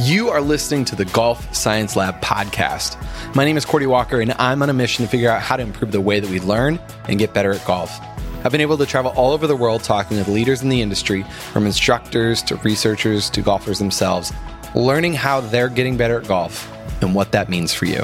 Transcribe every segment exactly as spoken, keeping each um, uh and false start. You are listening to the Golf Science Lab podcast. My name is Cordy Walker, and I'm on a mission to figure out how to improve the way that we learn and get better at golf. I've been able to travel all over the world talking with leaders in the industry, from instructors to researchers to golfers themselves, learning how they're getting better at golf and what that means for you.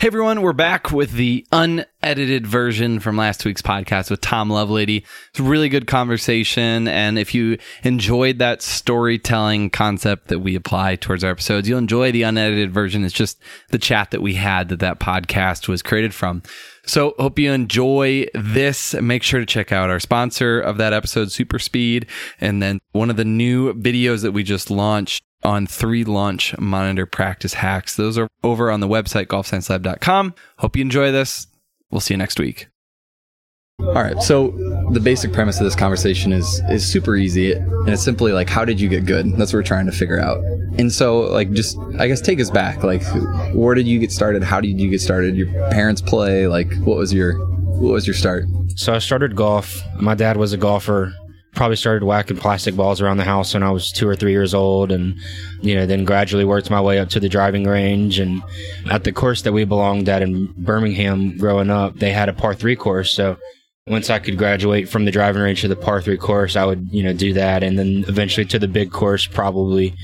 Hey everyone, we're back with the unedited version from last week's podcast with Tom Lovelady. It's a really good conversation, and if you enjoyed that storytelling concept that we apply towards our episodes, you'll enjoy the unedited version. It's just the chat that we had that that podcast was created from. So hope you enjoy this. Make sure to check out our sponsor of that episode, Super Speed, and then one of the new videos that we just launched on three launch monitor practice hacks. Those are over on the website, golf science lab dot com. Hope you enjoy this. We'll see you next week. All right. So the basic premise of this conversation is is super easy. And it's simply like, how did you get good? That's what we're trying to figure out. And so like, just, I guess, take us back. Like, where did you get started? How did you get started? Your parents play? Like, what was your, what was your start? So I started golf. My dad was a golfer. Probably started whacking plastic balls around the house when I was two or three years old, and you know, then gradually worked my way up to the driving range. And at the course that we belonged at in Birmingham growing up, they had a par three course. So once I could graduate from the driving range to the par three course, I would, you know, do that, and then eventually to the big course, probably,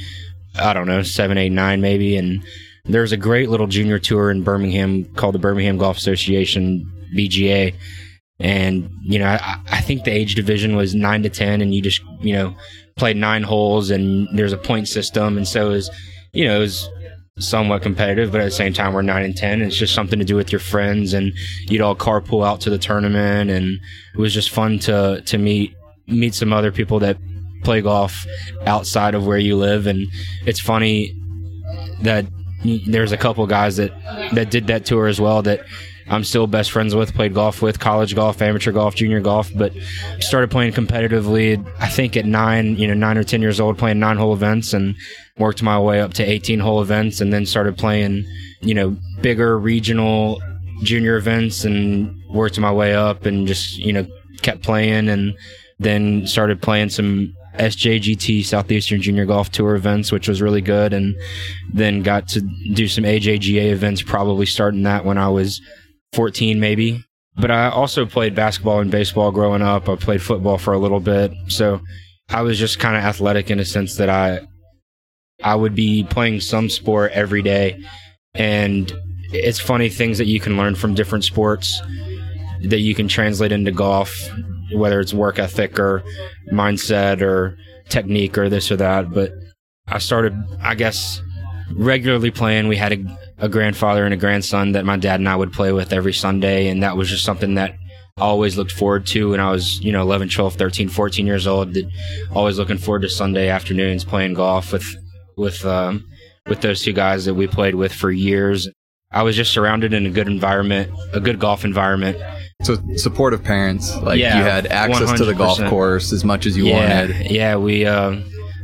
I don't know, seven, eight, nine maybe. And there's a great little junior tour in Birmingham called the Birmingham Golf Association, B G A. And, you know, I, I think the age division was nine to ten, and you just, you know, played nine holes, and there's a point system. And so it was, you know, it was somewhat competitive, but at the same time, we're nine and ten. And it's just something to do with your friends, and you'd all carpool out to the tournament. And it was just fun to, to meet, meet some other people that play golf outside of where you live. And it's funny that there's a couple guys that, that did that tour as well that I'm still best friends with, played golf with, college golf, amateur golf, junior golf, but started playing competitively, I think at nine, you know, nine or ten years old, playing nine hole events, and worked my way up to eighteen hole events, and then started playing, you know, bigger regional junior events, and worked my way up, and just, you know, kept playing, and then started playing some S J G T Southeastern Junior Golf Tour events, which was really good, and then got to do some A J G A events, probably starting that when I was fourteen maybe. But I also played basketball and baseball growing up. I played football for a little bit. So I was just kind of athletic in a sense that I I would be playing some sport every day. And it's funny, things that you can learn from different sports that you can translate into golf, whether it's work ethic or mindset or technique or this or that. But I started, I guess, regularly playing. We had a, a grandfather and a grandson that my dad and I would play with every Sunday, and that was just something that I always looked forward to when I was, you know, eleven, twelve, thirteen, fourteen years old. That always looking forward to Sunday afternoons playing golf with with um, with those two guys that we played with for years. I was just surrounded in a good environment, a good golf environment. So supportive parents, like yeah, you had access one hundred percent to the golf course as much as you yeah, wanted. Yeah, we. Uh,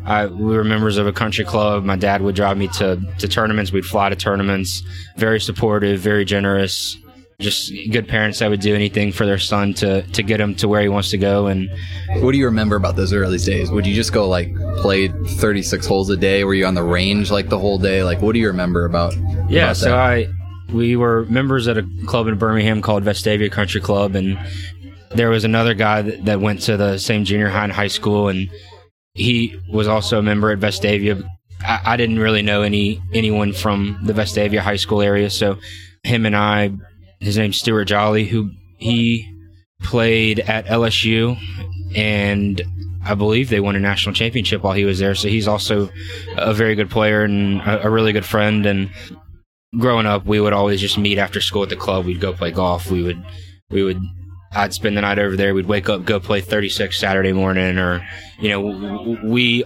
I, we were members of a country club. My dad would drive me to, to tournaments. We'd fly to tournaments. Very supportive, very generous. Just good parents that would do anything for their son to, to get him to where he wants to go. And what do you remember about those early days? Would you just go like play thirty-six holes a day? Were you on the range like the whole day? Like, what do you remember about? Yeah, about so that? I we were members at a club in Birmingham called Vestavia Country Club, and there was another guy that, that went to the same junior high and high school, and he was also a member at Vestavia. I, I didn't really know any anyone from the Vestavia High School area, so him and I, his name's Stewart Jolly, who he played at L S U, and I believe they won a national championship while he was there, so he's also a very good player and a, a really good friend. And growing up, we would always just meet after school at the club. We'd go play golf. We would, we would... I'd spend the night over there. We'd wake up, go play thirty-six Saturday morning, or, you know, we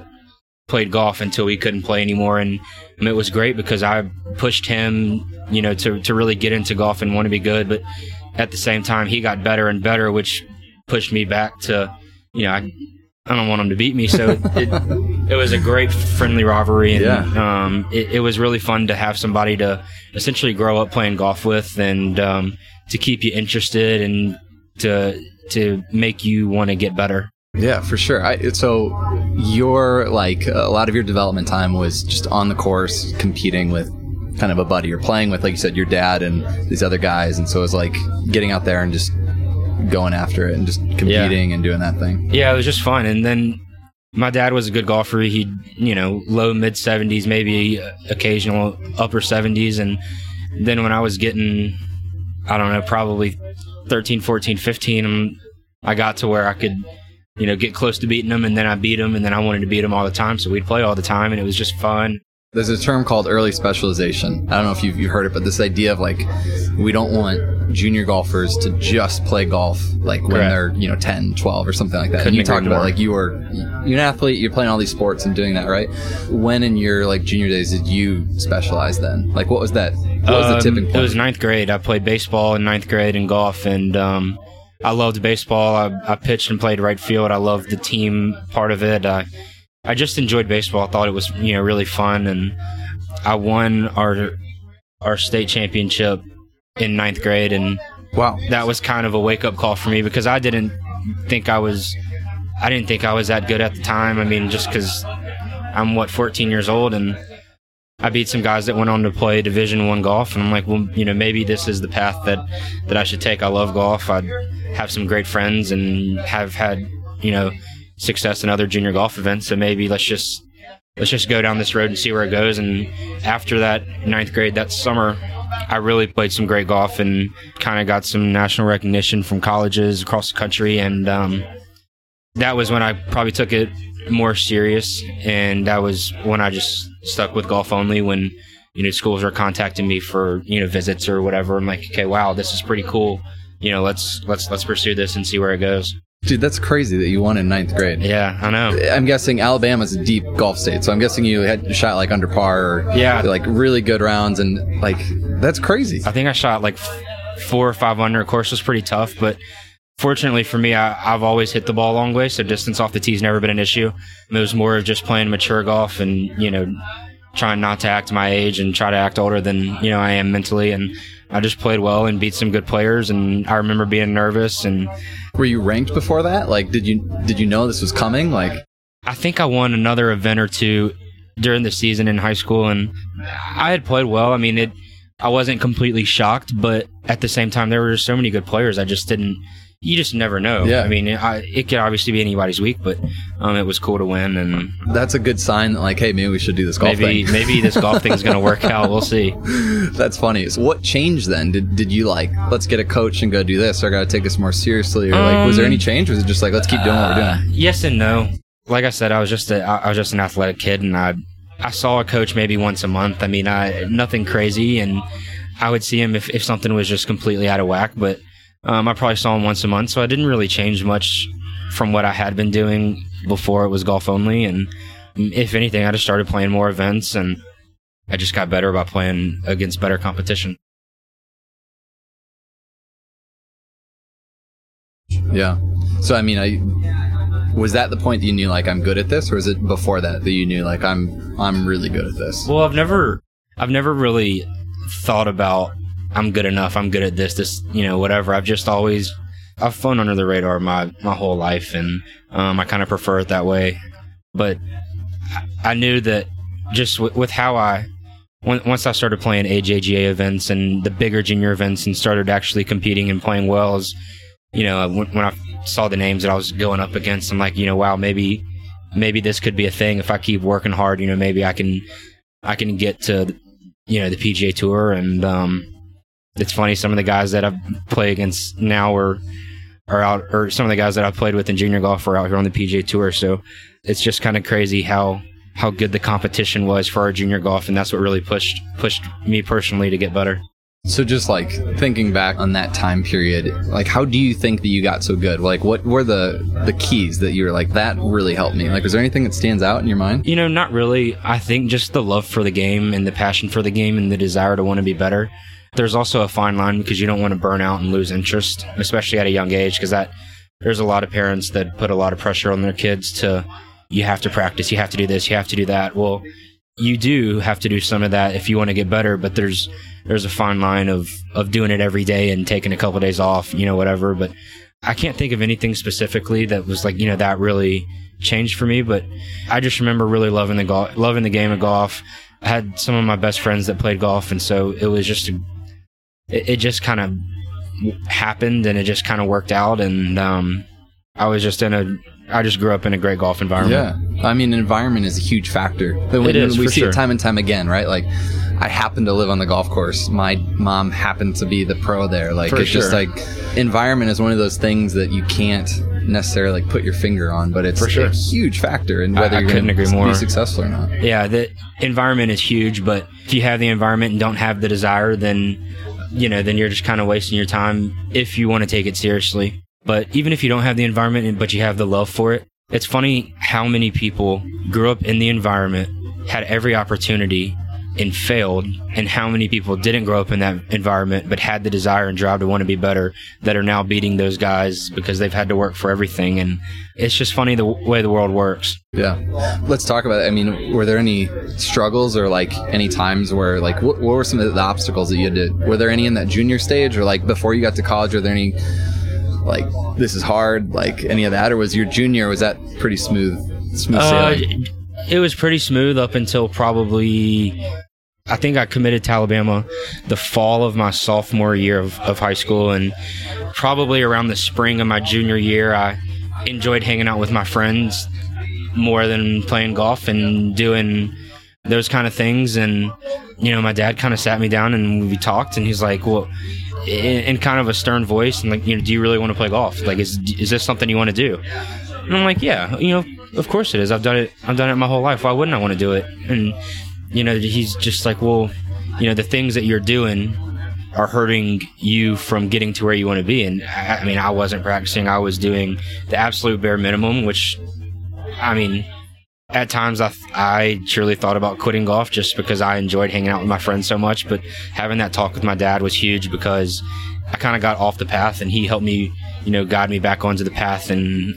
played golf until we couldn't play anymore. And it was great because I pushed him, you know, to, to really get into golf and want to be good. But at the same time, he got better and better, which pushed me back to, you know, I, I don't want him to beat me. So it, it, it was a great friendly rivalry. And yeah. um, it, it was really fun to have somebody to essentially grow up playing golf with, and um, to keep you interested and to to make you want to get better. Yeah, for sure. I, so your, like, a lot of your development time was just on the course competing with kind of a buddy, or playing with, like you said, your dad and these other guys. And so it was like getting out there and just going after it and just competing yeah. and doing that thing. Yeah, it was just fun. And then my dad was a good golfer. He'd, you know, low mid seventies, maybe occasional upper seventies. And then when I was getting, I don't know, probably thirteen, fourteen, fifteen, I got to where I could, you know, get close to beating him, and then I beat him, and then I wanted to beat him all the time. So we'd play all the time, and it was just fun. There's a term called early specialization. I don't know if you've, you've heard it, but this idea of, like, we don't want junior golfers to just play golf, like, when Correct. They're, you know, ten, twelve or something like that. Couldn't and you talked more. About, like, you were you're an athlete, you're playing all these sports and doing that, right? When in your, like, junior days did you specialize then? Like, what was that? What was um, the tipping point? It was ninth grade. I played baseball in ninth grade and golf, and um, I loved baseball. I, I pitched and played right field. I loved the team part of it. I, I just enjoyed baseball. I thought it was, you know, really fun, and I won our our state championship in ninth grade, and wow, that was kind of a wake up call for me, because I didn't think I was, I didn't think I was that good at the time. I mean, just because I'm what fourteen years old, and I beat some guys that went on to play Division One golf, and I'm like, well, you know, maybe this is the path that that I should take. I love golf. I have some great friends, and have had, you know, success in other junior golf events, so maybe let's just let's just go down this road and see where it goes. And after that ninth grade, that summer, I really played some great golf and kind of got some national recognition from colleges across the country, and um, that was when I probably took it more serious, and that was when I just stuck with golf only. When, you know, schools were contacting me for, you know, visits or whatever, I'm like, okay, wow, this is pretty cool, you know, let's let's let's pursue this and see where it goes. Dude, that's crazy that you won in ninth grade. Yeah, I know. I'm guessing Alabama's a deep golf state, so I'm guessing you had shot like under par, or yeah, like really good rounds, and like that's crazy. I think I shot like four or five under. Of course, it was pretty tough, but fortunately for me, I, I've always hit the ball a long way, so distance off the tee's never been an issue. It was more of just playing mature golf, and, you know, trying not to act my age and try to act older than, you know, I am mentally, and I just played well and beat some good players, and I remember being nervous. And were you ranked before that? Like, did you did you know this was coming? Like, I think I won another event or two during the season in high school, and I had played well. I mean, it I wasn't completely shocked, but at the same time, there were so many good players. I just didn't. You just never know. Yeah. I mean, I, it could obviously be anybody's week, but um, it was cool to win. And that's a good sign that, like, hey, maybe we should do this golf maybe, thing. Maybe this golf thing is going to work out. We'll see. That's funny. So what changed then? Did did you, like, let's get a coach and go do this, or got to take this more seriously? Or, like, um, was there any change? Or was it just like, let's keep doing uh, what we're doing? Yes and no. Like I said, I was just a, I was just an athletic kid, and I I saw a coach maybe once a month. I mean, I nothing crazy, and I would see him if, if something was just completely out of whack, but Um, I probably saw him once a month, so I didn't really change much from what I had been doing before it was golf only. And if anything, I just started playing more events, and I just got better about playing against better competition. Yeah. So, I mean, I, was that the point that you knew, like, I'm good at this, or was it before that that you knew, like, I'm I'm really good at this? Well, I've never I've never really thought about I'm good enough, I'm good at this, this, you know, whatever. I've just always, I've flown under the radar my, my whole life, and um, I kind of prefer it that way. But I knew that just w- with how I, when, once I started playing A J G A events and the bigger junior events and started actually competing and playing well, as, you know, when, when I saw the names that I was going up against, I'm like, you know, wow, maybe maybe this could be a thing. If I keep working hard, you know, maybe I can, I can get to, you know, the P G A Tour. And um it's funny, some of the guys that I play against now are, are out, or some of the guys that I played with in junior golf are out here on the P G A Tour. So it's just kind of crazy how, how good the competition was for our junior golf, and that's what really pushed pushed me personally to get better. So just, like, thinking back on that time period, like, how do you think that you got so good? Like, what were the, the keys that you were like, that really helped me? Like, was there anything that stands out in your mind? You know, not really. I think just the love for the game and the passion for the game and the desire to want to be better. There's also a fine line, because you don't want to burn out and lose interest, especially at a young age, because that there's a lot of parents that put a lot of pressure on their kids to, you have to practice, you have to do this, you have to do that. Well, you do have to do some of that if you want to get better, but there's there's a fine line of, of doing it every day and taking a couple of days off, you know, whatever. But I can't think of anything specifically that was like, you know, that really changed for me, but I just remember really loving the golf, loving the game of golf. I had some of my best friends that played golf, and so it was just, a, it, it just kind of happened, and it just kind of worked out, and um, I was just in a, I just grew up in a great golf environment. Yeah, I mean, environment is a huge factor. When, it is, we see sure. it time and time again, right? Like, I happen to live on the golf course. My mom happened to be the pro there. Like, for it's sure. just like, environment is one of those things that you can't necessarily like put your finger on, but it's for sure. a huge factor in whether I, I you're going to be successful or not. Yeah, the environment is huge, but if you have the environment and don't have the desire, then, you know, then you're just kind of wasting your time if you want to take it seriously. But even if you don't have the environment, but you have the love for it, it's funny how many people grew up in the environment, had every opportunity, and failed, and how many people didn't grow up in that environment, but had the desire and drive to want to be better, that are now beating those guys because they've had to work for everything. And it's just funny the way the world works. Yeah. Let's talk about it. I mean, were there any struggles or like any times where like, what, what were some of the obstacles that you had to, were there any in that junior stage or like before you got to college, were there any like, this is hard, like any of that, or was your junior, was that pretty smooth, smooth sailing? Uh, It was pretty smooth up until probably, I think I committed to Alabama the fall of my sophomore year of, of high school, and probably around the spring of my junior year, I enjoyed hanging out with my friends more than playing golf and doing those kind of things. And, you know, my dad kind of sat me down and we talked, and he's like, well, in, in kind of a stern voice, and like, you know, do you really want to play golf? Like, is is this something you want to do? And I'm like, yeah, you know, of course it is. I've done it. I've done it my whole life. Why wouldn't I want to do it? And, you know, he's just like, well, you know, the things that you're doing are hurting you from getting to where you want to be. And I, I mean, I wasn't practicing. I was doing the absolute bare minimum, which, I mean, at times I, I truly thought about quitting golf just because I enjoyed hanging out with my friends so much. But having that talk with my dad was huge because I kind of got off the path, and he helped me, you know, guide me back onto the path, and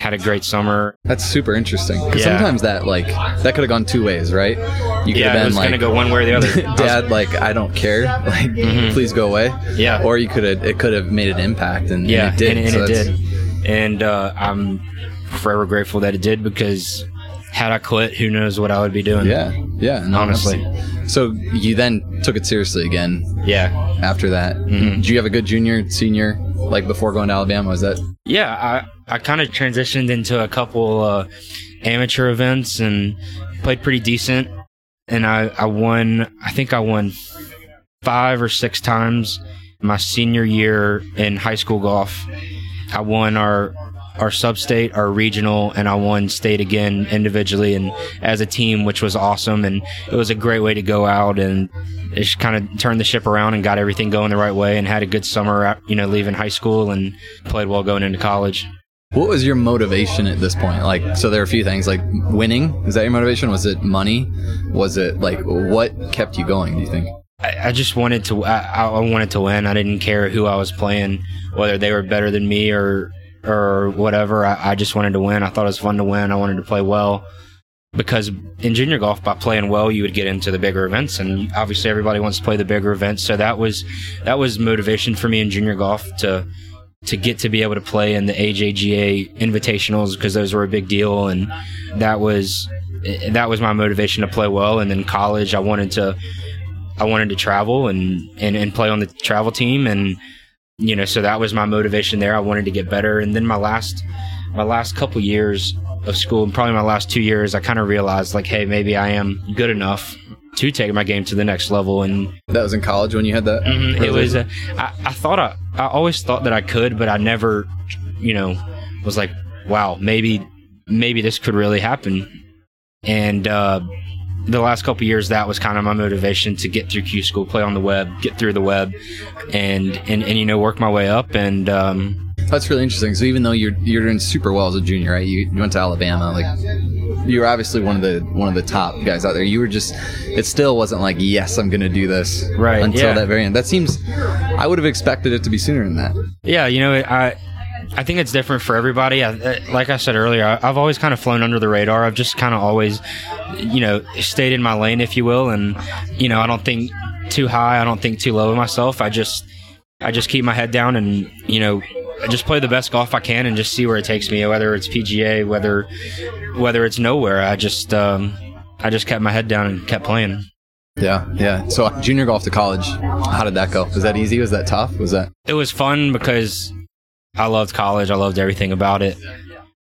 had a great summer. That's super interesting. Because yeah. sometimes that like that could have gone two ways, right? You could yeah, have been it was like, gonna go one way or the other. Dad, like I don't care, like mm-hmm. please go away. Yeah. Or you could have it could have made an impact, and yeah, and it did. And, and, so it did. And uh, I'm forever grateful that it did, because had I quit, who knows what I would be doing? Yeah, yeah, no, honestly. So you then took it seriously again. Yeah. After that, mm-hmm. did you have a good junior, senior? Like before going to Alabama, was that? Yeah, I, I kind of transitioned into a couple uh, amateur events and played pretty decent. And I, I won, I think I won five or six times my senior year in high school golf. I won our our sub-state, our regional, and I won state again individually and as a team, which was awesome. And it was a great way to go out, and it just kind of turned the ship around and got everything going the right way, and had a good summer, you know, leaving high school, and played well going into college. What was your motivation at this point? Like, so there are a few things, like winning. Is that your motivation? Was it money? Was it like, what kept you going, do you think? I, I just wanted to, I, I wanted to win. I didn't care who I was playing, whether they were better than me or, or whatever. I, I just wanted to win. I thought it was fun to win. I wanted to play well. Because in junior golf, by playing well, you would get into the bigger events, and obviously everybody wants to play the bigger events. So that was that was motivation for me in junior golf to to get to be able to play in the A J G A invitationals, because those were a big deal, and that was that was my motivation to play well. And then college, I wanted to I wanted to travel and, and, and play on the travel team, and you know, so that was my motivation there. I wanted to get better, and then my last my last couple years of school, and probably my last two years, I kind of realized like, hey, maybe I am good enough to take my game to the next level. And that was in college when you had that? Mm-hmm, it was, uh, I, I thought, I, I always thought that I could, but I never, you know, was like, wow, maybe, maybe this could really happen. And, uh, the last couple of years, that was kind of my motivation to get through Q school, play on the web, get through the web, and, and, and, you know, work my way up. And, um, that's really interesting. So even though you're you're doing super well as a junior, right? You, you went to Alabama, like you were obviously one of the one of the top guys out there. You were just, it still wasn't like, yes, I'm going to do this right until yeah. that very end. That seems, I would have expected it to be sooner than that. Yeah, you know, I I think it's different for everybody. I, like I said earlier, I, I've always kind of flown under the radar. I've just kind of always, you know, stayed in my lane, if you will, and you know, I don't think too high, I don't think too low of myself. I just I just keep my head down and you know. just play the best golf I can and just see where it takes me, whether it's P G A, whether whether it's nowhere. I just um, I just kept my head down and kept playing. Yeah, yeah. So junior golf to college, how did that go? Was that easy? Was that tough? Was that? It was fun because I loved college. I loved everything about it.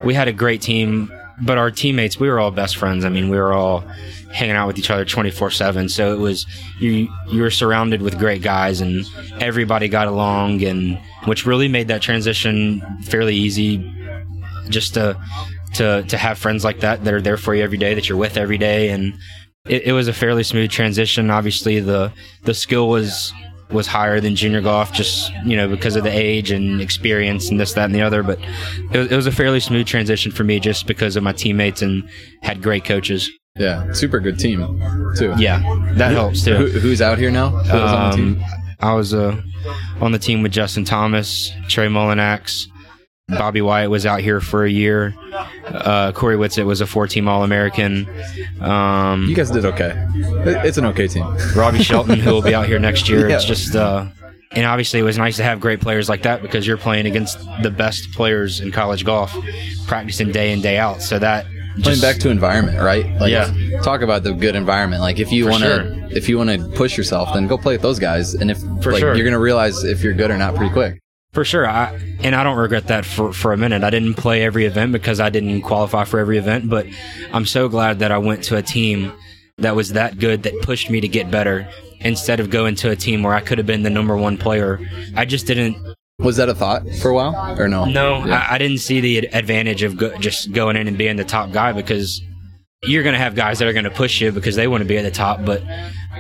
We had a great team, but our teammates, we were all best friends. I mean, we were all hanging out with each other twenty-four seven. So it was, you you were surrounded with great guys and everybody got along, and which really made that transition fairly easy, just to to to have friends like that that are there for you every day, that you're with every day. And it, it was a fairly smooth transition. Obviously, the the skill was was higher than junior golf, just, you know, because of the age and experience and this, that, and the other. But it was, it was a fairly smooth transition for me just because of my teammates and had great coaches. Yeah, super good team too. Yeah, that helps too. Who, who's out here now? Who was um, on the team? I was uh, on the team with Justin Thomas, Trey Mullinax. Bobby Wyatt was out here for a year. Uh, Corey Witsit was a four-team All-American. Um, you guys did okay. It's an okay team. Robbie Shelton, who will be out here next year. Yeah. It's just, uh, and obviously it was nice to have great players like that because you're playing against the best players in college golf, practicing day in, day out. So that just, playing back to environment, right? Like, yeah. Talk about the good environment. Like if you want to, sure. if you want to push yourself, then go play with those guys. And if for like, sure. you're going to realize if you're good or not pretty quick. For sure, I, and I don't regret that for, for a minute. I didn't play every event because I didn't qualify for every event, but I'm so glad that I went to a team that was that good, that pushed me to get better, instead of going to a team where I could have been the number one player. I just didn't... Was that a thought for a while, or no? No, yeah. I, I didn't see the advantage of go, just going in and being the top guy, because you're going to have guys that are going to push you because they want to be at the top, but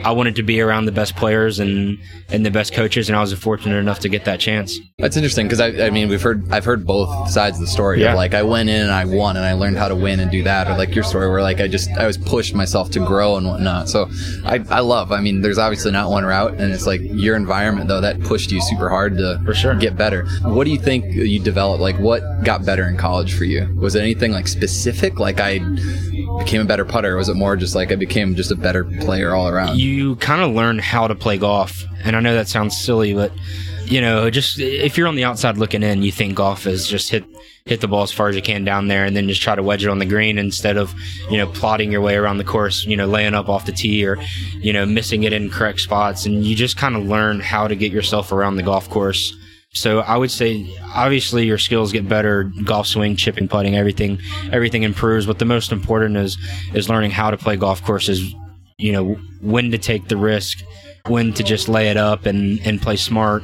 I wanted to be around the best players and, and the best coaches, and I was fortunate enough to get that chance. That's interesting because I, I mean, we've heard I've heard both sides of the story. Yeah. Of like I went in and I won and I learned how to win and do that, or like your story where like I just I was pushed myself to grow and whatnot. So I I love. I mean, there's obviously not one route, and it's like your environment though that pushed you super hard to for sure. get better. What do you think you developed? Like what got better in college for you? Was it anything like specific? Like I became a better putter? Or was it more just like I became just a better player all around? You kind of learn how to play golf, and I know that sounds silly, but you know, just if you're on the outside looking in, you think golf is just hit hit the ball as far as you can down there and then just try to wedge it on the green instead of, you know, plodding your way around the course, you know, laying up off the tee or, you know, missing it in correct spots. And you just kind of learn how to get yourself around the golf course. So I would say, obviously, your skills get better. Golf swing, chipping, putting, everything, everything improves. But the most important is is learning how to play golf courses. You know, when to take the risk, when to just lay it up and, and play smart.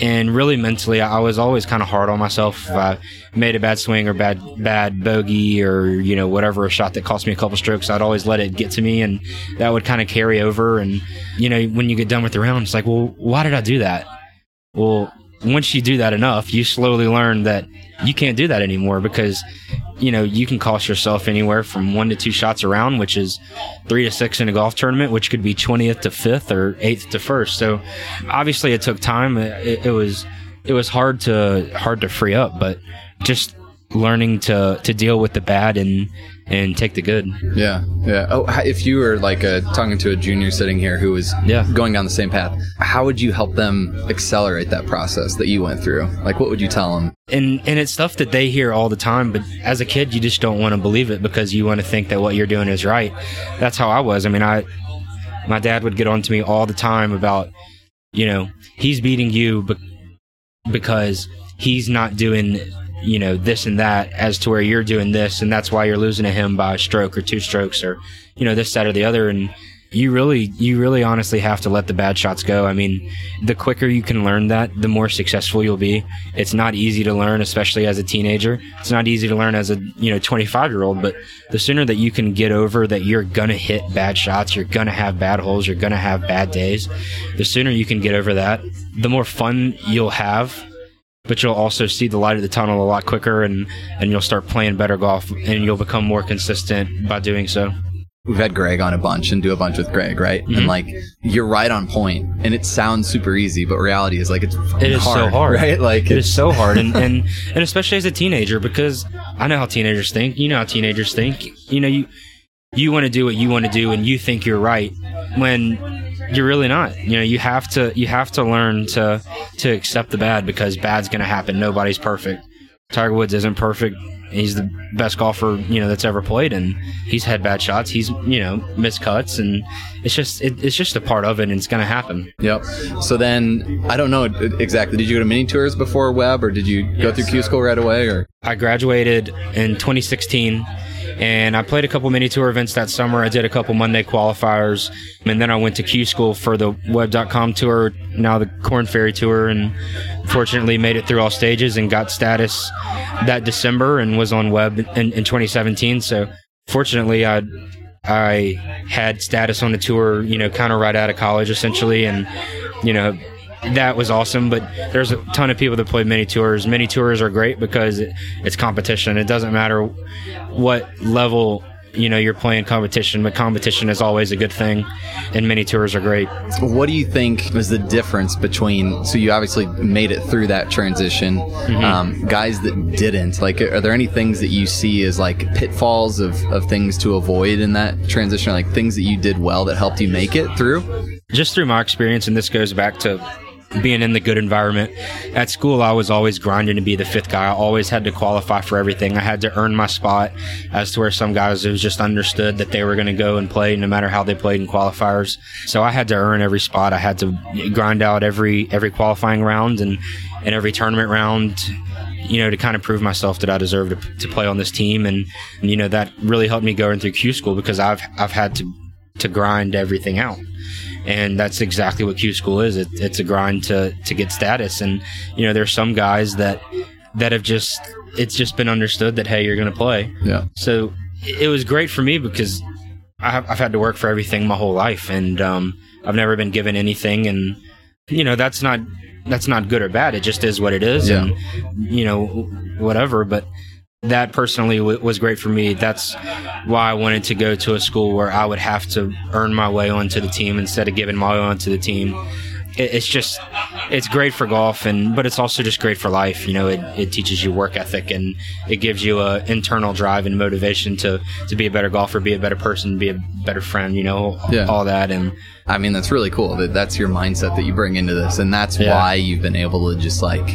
And really mentally, I was always kind of hard on myself. If I made a bad swing or bad bad bogey or, you know, whatever, a shot that cost me a couple strokes, I'd always let it get to me, and that would kind of carry over. And, you know, when you get done with the round, it's like, well, why did I do that? Well, once you do that enough, you slowly learn that you can't do that anymore because, you know, you can cost yourself anywhere from one to two shots around, which is three to six in a golf tournament, which could be twentieth to fifth or eighth to first. So obviously it took time. It, it was it was hard to hard to free up, but just learning to, to deal with the bad and and take the good. Yeah, yeah. Oh, if you were like a, talking to a junior sitting here who was yeah. going down the same path, how would you help them accelerate that process that you went through? Like, what would you tell them? And and it's stuff that they hear all the time, but as a kid, you just don't want to believe it because you want to think that what you're doing is right. That's how I was. I mean, I my dad would get on to me all the time about, you know, he's beating you be- because he's not doing you know, this and that as to where you're doing this, and that's why you're losing to him by a stroke or two strokes or, you know, this, that, or the other. And you really, you really honestly have to let the bad shots go. I mean, the quicker you can learn that, the more successful you'll be. It's not easy to learn, especially as a teenager. It's not easy to learn as a, you know, twenty-five-year-old, but the sooner that you can get over that you're going to hit bad shots, you're going to have bad holes, you're going to have bad days, the sooner you can get over that, the more fun you'll have. But you'll also see the light of the tunnel a lot quicker, and, and you'll start playing better golf, and you'll become more consistent by doing so. We've had Greg on a bunch and do a bunch with Greg, right? Mm-hmm. And like, you're right on point, and it sounds super easy, but reality is like, it's hard. It is hard, so hard. Right? Like, it is so hard. And, and, and especially as a teenager, because I know how teenagers think. You know how teenagers think. You know, you, you want to do what you want to do, and you think you're right when You're really not. You know, you have to you have to learn to to accept the bad, because bad's going to happen. Nobody's perfect. Tiger Woods isn't perfect. He's the best golfer, you know, that's ever played, and he's had bad shots. He's, you know, missed cuts, and it's just it, it's just a part of it, and it's going to happen. Yep. So then, I don't know exactly. Did you go to mini tours before Webb, or did you go yes, through Q School right away? Or I graduated in twenty sixteen, and I played a couple mini tour events that summer. I did a couple Monday qualifiers, and then I went to Q School for the web dot com tour, now the Korn Ferry Tour, and fortunately made it through all stages and got status that December and was on Web in, in twenty seventeen. So fortunately, I I had status on the tour, you know, kind of right out of college essentially, and you know, that was awesome. But there's a ton of people that play mini tours. Mini tours are great because it, it's competition. It doesn't matter what level, you know, you're playing competition, but competition is always a good thing, and mini tours are great. What do you think is the difference between, so you obviously made it through that transition, mm-hmm. um, guys that didn't, like, are there any things that you see as like pitfalls of, of things to avoid in that transition, or like things that you did well that helped you make it through? Just through my experience, and this goes back to being in the good environment. At school, I was always grinding to be the fifth guy. I always had to qualify for everything. I had to earn my spot, as to where some guys, it was just understood that they were going to go and play no matter how they played in qualifiers. So I had to earn every spot. I had to grind out every every qualifying round and, and every tournament round, you know, to kind of prove myself that I deserve to, to play on this team. And, and, you know, that really helped me going through Q School, because I've I've had to to grind everything out. And that's exactly what Q School is. It, it's a grind to, to get status. And, you know, there's some guys that that have just, it's just been understood that, hey, you're going to play. Yeah. So it was great for me, because I've, I've had to work for everything my whole life, and um, I've never been given anything. And, you know, that's not, that's not good or bad. It just is what it is. Yeah. And, you know, whatever. But that personally w- was great for me. That's why I wanted to go to a school where I would have to earn my way onto the team instead of giving my way onto the team. It, it's just, it's great for golf, and but it's also just great for life. You know, it, it teaches you work ethic, and it gives you a internal drive and motivation to, to be a better golfer, be a better person, be a better friend, you know, yeah. all that. And I mean, that's really cool that that's your mindset that you bring into this, and that's yeah. why you've been able to just like,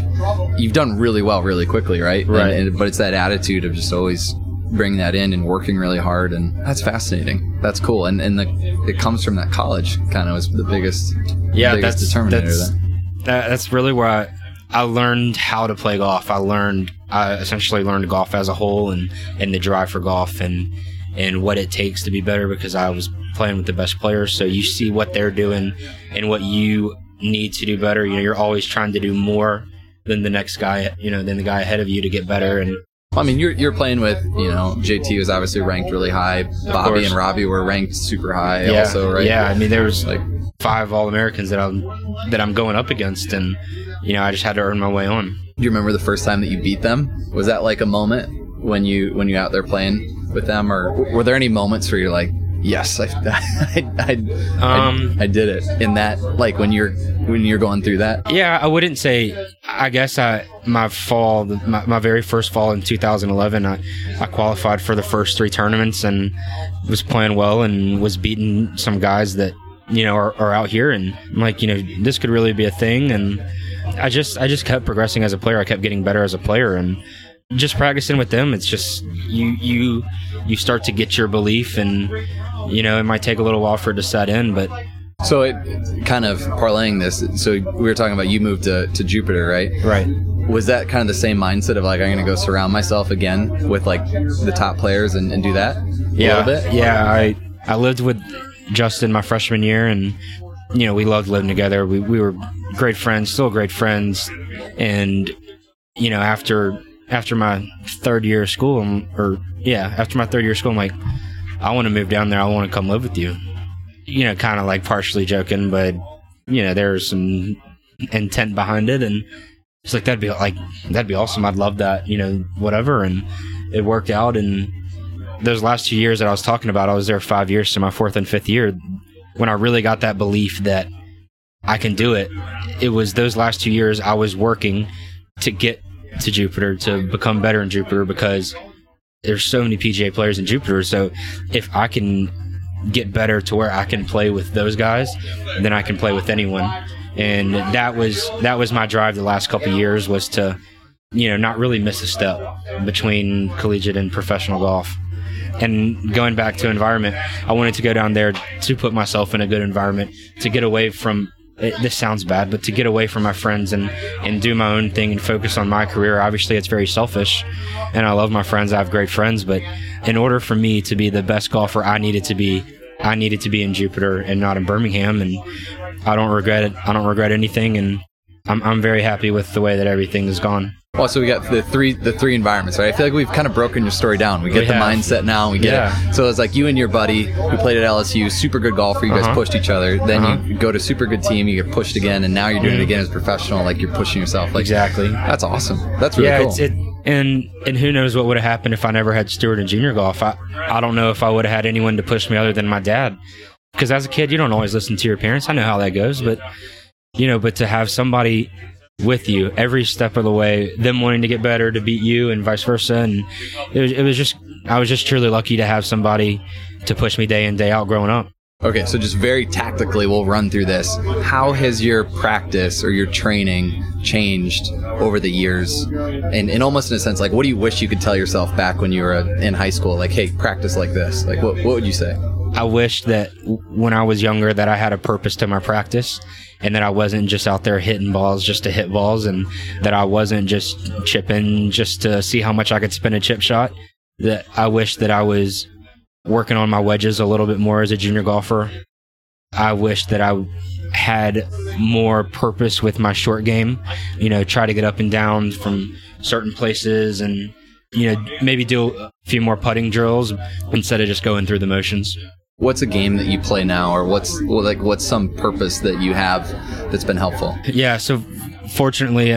you've done really well really quickly, right? Right. And, and, but it's that attitude of just always bringing that in and working really hard, and that's fascinating. That's cool, and and the, it comes from that college kind of was the biggest, yeah, the biggest that's, determinator. That's, that, that's really where I, I learned how to play golf. I learned, I essentially learned golf as a whole, and, and the drive for golf, and and what it takes to be better, because I was playing with the best players. So you see what they're doing and what you need to do better. You know, you're always trying to do more than the next guy, you know, than the guy ahead of you to get better. And I mean, you're you're playing with, you know, J T was obviously ranked really high. Bobby and Robbie were ranked super high yeah. also, right? Yeah, I mean, there was like five All-Americans that I'm that I'm going up against, and you know, I just had to earn my way on. Do you remember the first time that you beat them? Was that like a moment when you when you're out there playing with them, or were there any moments where you're like, yes, I I, I, um, I I did it in that, like when you're when you're going through that? Yeah, I wouldn't say. I guess I my fall, my, my very first fall in two thousand eleven, I, I qualified for the first three tournaments and was playing well and was beating some guys that, you know, are, are out here, and I'm like, you know, this could really be a thing. And I just I just kept progressing as a player. I kept getting better as a player, and just practicing with them, it's just you you you start to get your belief, and you know, it might take a little while for it to set in, but so it kind of parlaying this. So we were talking about you moved to, to Jupiter, right? Right. Was that kind of the same mindset of like, I'm going to go surround myself again with like the top players and, and do that? Yeah, a little bit? Yeah. I I lived with Justin my freshman year, and you know, we loved living together. We we were great friends, still great friends, and you know, after. After my third year of school, or yeah, after my third year of school, I'm like, I want to move down there. I want to come live with you. You know, kind of like partially joking, but you know, there's some intent behind it, and it's like that'd be like that'd be awesome. I'd love that. You know, whatever, and it worked out. And those last two years that I was talking about, I was there five years, so my fourth and fifth year, when I really got that belief that I can do it. It was those last two years I was working to get to Jupiter, to become better in Jupiter, because there's so many P G A players in Jupiter. So if I can get better to where I can play with those guys than I can play with anyone. And that was that was my drive the last couple of years, was to, you know, not really miss a step between collegiate and professional golf. And going back to environment, I wanted to go down there to put myself in a good environment, to get away from, it, this sounds bad, but to get away from my friends and, and do my own thing and focus on my career. Obviously, it's very selfish, and I love my friends. I have great friends, but in order for me to be the best golfer I needed to be, I needed to be in Jupiter and not in Birmingham, and I don't regret it. I don't regret anything, and I'm I'm very happy with the way that everything has gone. Well, so we got the three the three environments, right? I feel like we've kind of broken your story down. We get we the have. mindset now. We get yeah. it. So it's like you and your buddy who played at L S U, super good golfer. You guys uh-huh. pushed each other. Then uh-huh. you go to super good team. You get pushed again, and now you're doing mm-hmm. it again as professional. Like you're pushing yourself. Like, exactly. That's awesome. That's really yeah, cool. It's, it, and and who knows what would have happened if I never had Stewart in junior golf. I I don't know if I would have had anyone to push me other than my dad. Because as a kid, you don't always listen to your parents. I know how that goes, but you know, but to have somebody with you every step of the way, them wanting to get better to beat you and vice versa. And it was, it was just, I was just truly lucky to have somebody to push me day in, day out growing up. Okay, so just very tactically, we'll run through this. How has your practice or your training changed over the years? And, and almost in a sense, like, what do you wish you could tell yourself back when you were a, in high school? Like, hey, practice like this. Like, what what would you say? I wish that when I was younger that I had a purpose to my practice, and that I wasn't just out there hitting balls just to hit balls, and that I wasn't just chipping just to see how much I could spin a chip shot. That I wish that I was working on my wedges a little bit more as a junior golfer. I wish that I had more purpose with my short game, you know, try to get up and down from certain places, and, you know, maybe do a few more putting drills instead of just going through the motions. What's a game that you play now, or what's like what's some purpose that you have that's been helpful? Yeah, so fortunately,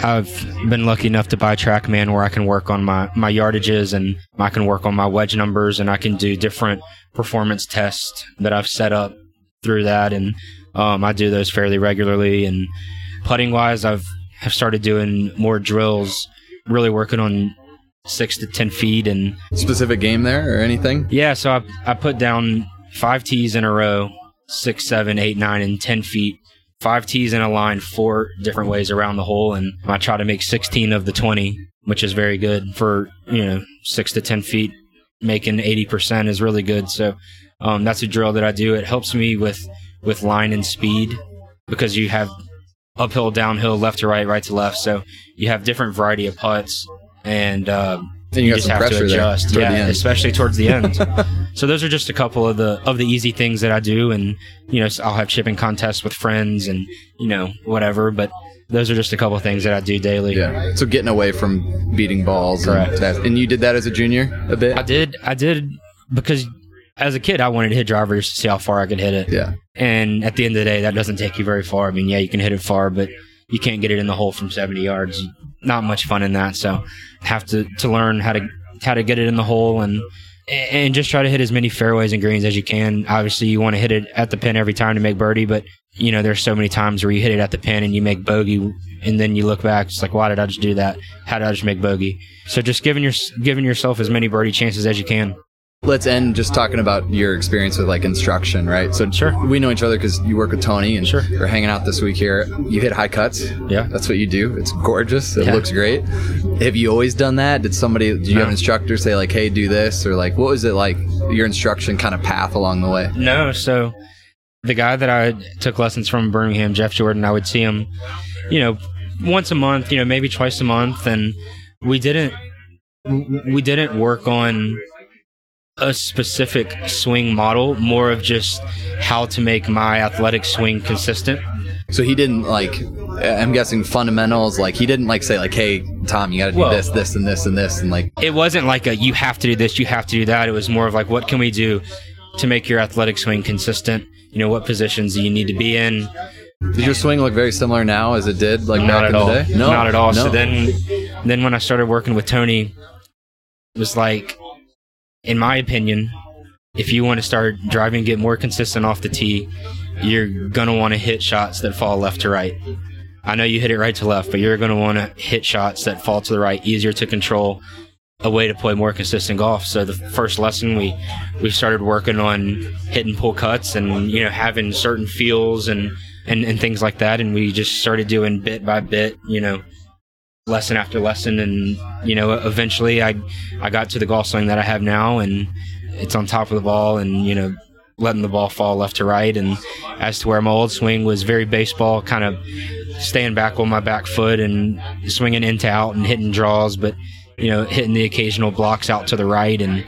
I've been lucky enough to buy TrackMan, where I can work on my, my yardages, and I can work on my wedge numbers, and I can do different performance tests that I've set up through that, and um, I do those fairly regularly. And putting-wise, I've, I've started doing more drills, really working on six to ten feet. And specific game there or anything? Yeah, so I I put down five tees in a row, six, seven, eight, nine, and ten feet. Five tees in a line, four different ways around the hole, and I try to make sixteen of the twenty, which is very good for, you know, six to ten feet. Making eighty percent is really good. So um, that's a drill that I do. It helps me with with line and speed, because you have uphill, downhill, left to right, right to left. So you have different variety of putts. And uh, you, you just have to adjust, there, yeah, especially towards the end. So those are just a couple of the of the easy things that I do, and you know, I'll have chipping contests with friends, and you know, whatever. But those are just a couple of things that I do daily. Yeah. So getting away from beating balls, correct? And, and you did that as a junior a bit. I did. I did, because as a kid, I wanted to hit drivers to see how far I could hit it. Yeah. And at the end of the day, that doesn't take you very far. I mean, yeah, you can hit it far, but you can't get it in the hole from seventy yards. Not much fun in that. So have to, to learn how to how to get it in the hole, and and just try to hit as many fairways and greens as you can. Obviously, you want to hit it at the pin every time to make birdie, but you know, there's so many times where you hit it at the pin and you make bogey, and then you look back, it's like, why did I just do that? How did I just make bogey? So just giving your giving yourself as many birdie chances as you can. Let's end just talking about your experience with like instruction, right? So sure. We know each other because you work with Tony, and sure. We're hanging out this week here. You hit high cuts. Yeah. That's what you do. It's gorgeous. It yeah. looks great. Have you always done that? Did somebody, did you no. have an instructor say like, hey, do this? Or like, what was it like, your instruction kind of path along the way? No. So the guy that I took lessons from in Birmingham, Jeff Jordan, I would see him, you know, once a month, you know, maybe twice a month. And we didn't, we didn't work on a specific swing model, more of just how to make my athletic swing consistent. So he didn't like, I'm guessing fundamentals, like he didn't like say like, hey, Tom, you got to do well, this, this, and this, and this. And like, it wasn't like a, you have to do this, you have to do that. It was more of like, what can we do to make your athletic swing consistent? You know, what positions do you need to be in? Did your swing look very similar now as it did like back in the day? No, not at all. No. So then, then when I started working with Tony, it was like, in my opinion, if you want to start driving, get more consistent off the tee, you're going to want to hit shots that fall left to right. I know you hit it right to left, but you're going to want to hit shots that fall to the right, easier to control. a way to play more consistent golf. So the first lesson we we started working on hitting pull cuts and, you know, having certain feels and, and, and things like that. And we just started doing bit by bit, you know, lesson after lesson. And, you know, eventually I I got to the golf swing that I have now, and it's on top of the ball and, you know, letting the ball fall left to right. And as to where my old swing was very baseball, kind of staying back on my back foot and swinging in to out and hitting draws, but, you know, hitting the occasional blocks out to the right. And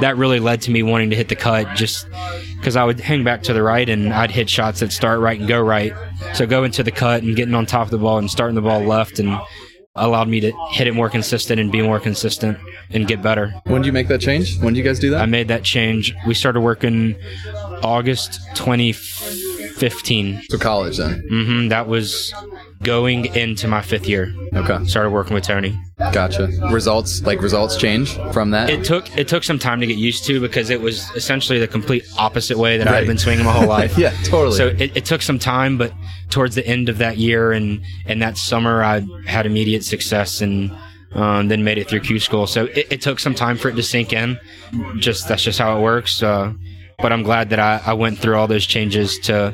that really led to me wanting to hit the cut, just because I would hang back to the right and I'd hit shots that start right and go right. So going to the cut and getting on top of the ball and starting the ball left and allowed me to hit it more consistent and be more consistent and get better. When did you make that change? When did you guys do that? I made that change. We started working August twenty fifteen. So college then? Mm-hmm. That was going into my fifth year. Okay. Started working with Tony. Gotcha. Results, like results change from that? It took it took some time to get used to, because it was essentially the complete opposite way that right. I had been swinging my whole life. Yeah, totally. So it, it took some time, but towards the end of that year and, and that summer, I had immediate success and um, then made it through Q school. So it, it took some time for it to sink in. Just that's just how it works. Uh, but I'm glad that I, I went through all those changes to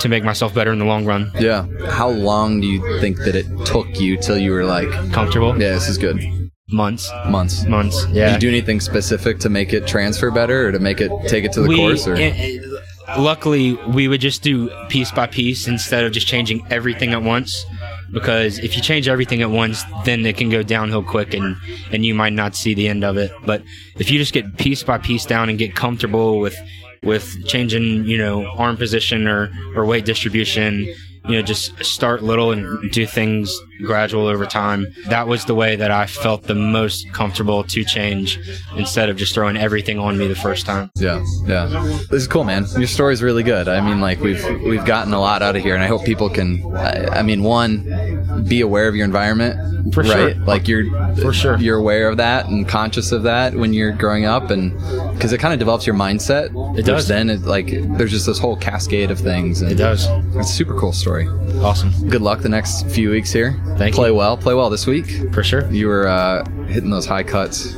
to make myself better in the long run. Yeah. How long do you think that it took you till you were like comfortable? Yeah, this is good. Months. Months. Months. Yeah. Did you do anything specific to make it transfer better or to make it take it to the we, course? Or? It, it, luckily, we would just do piece by piece instead of just changing everything at once, because if you change everything at once, then it can go downhill quick and, and you might not see the end of it. But if you just get piece by piece down and get comfortable with with changing, you know, arm position or, or weight distribution, you know, just start little and do things gradual over time. That was the way that I felt the most comfortable to change, instead of just throwing everything on me the first time. Yeah, yeah. This is cool, man. Your story's really good. I mean, like, we've we've gotten a lot out of here, and I hope people can, I, I mean, one, be aware of your environment. For right? sure. Like, you're, For sure. you're aware of that and conscious of that when you're growing up, and because it kind of develops your mindset. It does. Then, it, like, there's just this whole cascade of things. And it does. It's a super cool story. Awesome. Good luck the next few weeks here. Thank play you. well play well this week, for sure. You were uh hitting those high cuts.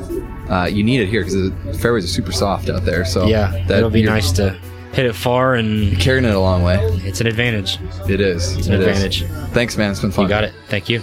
Uh you need it here because the fairways are super soft out there, so yeah, that, it'll be nice to hit it far and carrying it a long way. It's an advantage. It is. It's an it advantage is. Thanks, man. It's been fun. You got it. Thank you.